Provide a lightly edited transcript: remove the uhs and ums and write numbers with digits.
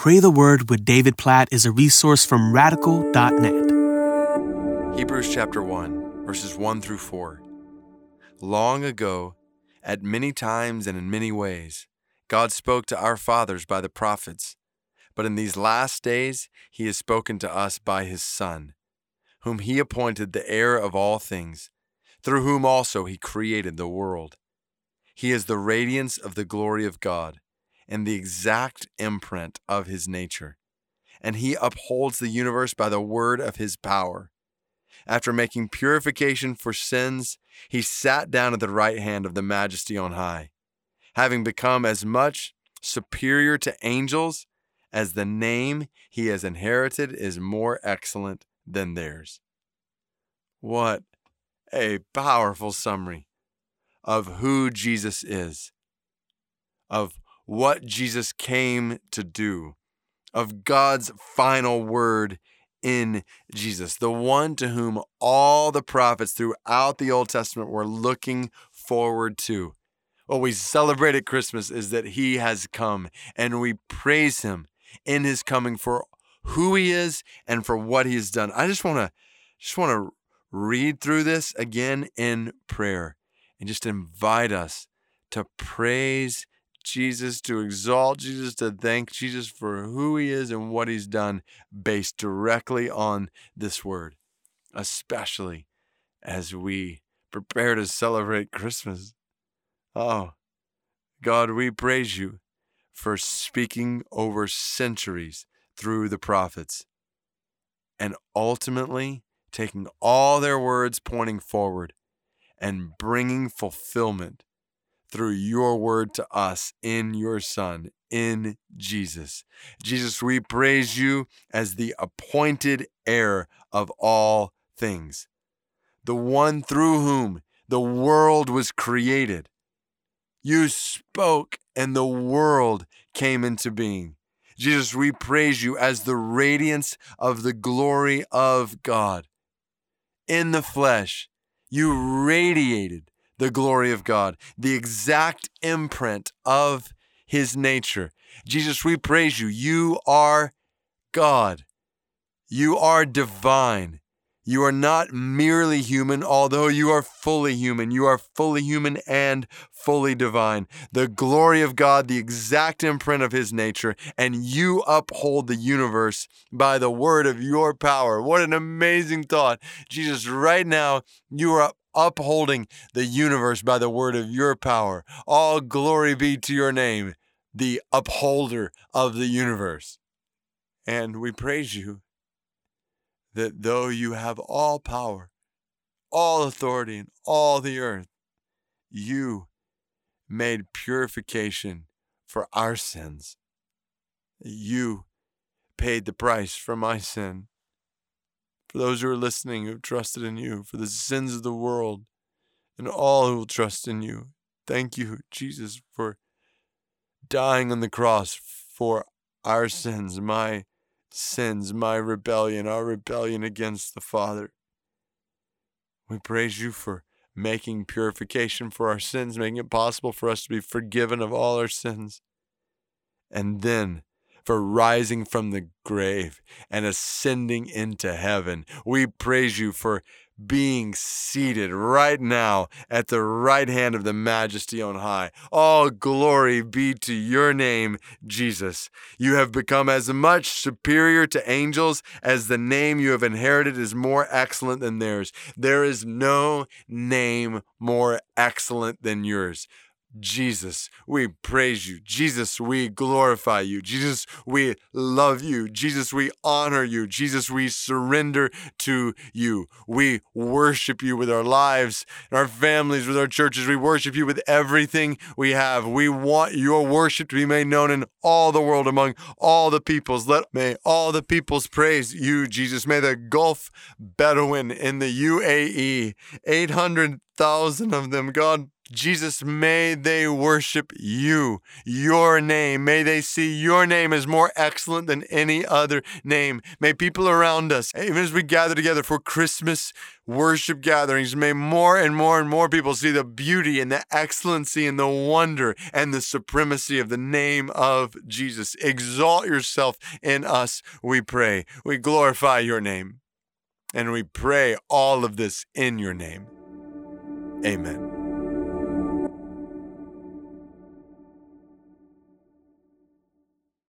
Pray the Word with David Platt is a resource from Radical.net. Hebrews chapter 1, verses 1 through 4. Long ago, at many times and in many ways, God spoke to our fathers by the prophets, but in these last days He has spoken to us by His Son, whom He appointed the heir of all things, through whom also He created the world. He is the radiance of the glory of God and the exact imprint of His nature, and He upholds the universe by the word of His power. After making purification for sins, He sat down at the right hand of the Majesty on high, having become as much superior to angels as the name He has inherited is more excellent than theirs. What a powerful summary of who Jesus is, of what Jesus came to do, of God's final word in Jesus, the one to whom all the prophets throughout the Old Testament were looking forward to. What we celebrate at Christmas is that He has come, and we praise Him in His coming for who He is and for what He has done. I just want to read through this again in prayer and just invite us to praise Jesus, to exalt Jesus, to thank Jesus for who He is and what He's done based directly on this word, especially as we prepare to celebrate Christmas. Oh, God, we praise You for speaking over centuries through the prophets and ultimately taking all their words pointing forward and bringing fulfillment through Your word to us in Your Son, in Jesus. Jesus, we praise You as the appointed heir of all things, the one through whom the world was created. You spoke and the world came into being. Jesus, we praise You as the radiance of the glory of God. In the flesh, You radiated the glory of God, the exact imprint of His nature. Jesus, we praise You. You are God. You are divine. You are not merely human, although You are fully human. You are fully human and fully divine. The glory of God, the exact imprint of His nature, and You uphold the universe by the word of Your power. What an amazing thought. Jesus, right now, You are upholding the universe by the word of Your power. All glory be to Your name, the upholder of the universe. And we praise You that though You have all power, all authority, and all the earth, You made purification for our sins. You paid the price for my sin. For those who are listening who have trusted in You, for the sins of the world, and all who will trust in You, thank You, Jesus, for dying on the cross for our sins, my sins, my rebellion, our rebellion against the Father. We praise You for making purification for our sins, making it possible for us to be forgiven of all our sins, and then for rising from the grave and ascending into heaven. We praise You for being seated right now at the right hand of the Majesty on high. All glory be to Your name, Jesus. You have become as much superior to angels as the name You have inherited is more excellent than theirs. There is no name more excellent than Yours. Jesus, we praise You. Jesus, we glorify You. Jesus, we love You. Jesus, we honor You. Jesus, we surrender to You. We worship You with our lives, our families, with our churches. We worship You with everything we have. We want Your worship to be made known in all the world, among all the peoples. May all the peoples praise You, Jesus. May the Gulf Bedouin in the UAE, 800,000 of them, God, Jesus, may they worship you, your name. May they see your name is more excellent than any other name. May people around us, even as we gather together for Christmas worship gatherings, may more and more and more people see the beauty and the excellency and the wonder and the supremacy of the name of Jesus. Exalt yourself in us, we pray. We glorify your name, and we pray all of this in your name. Amen.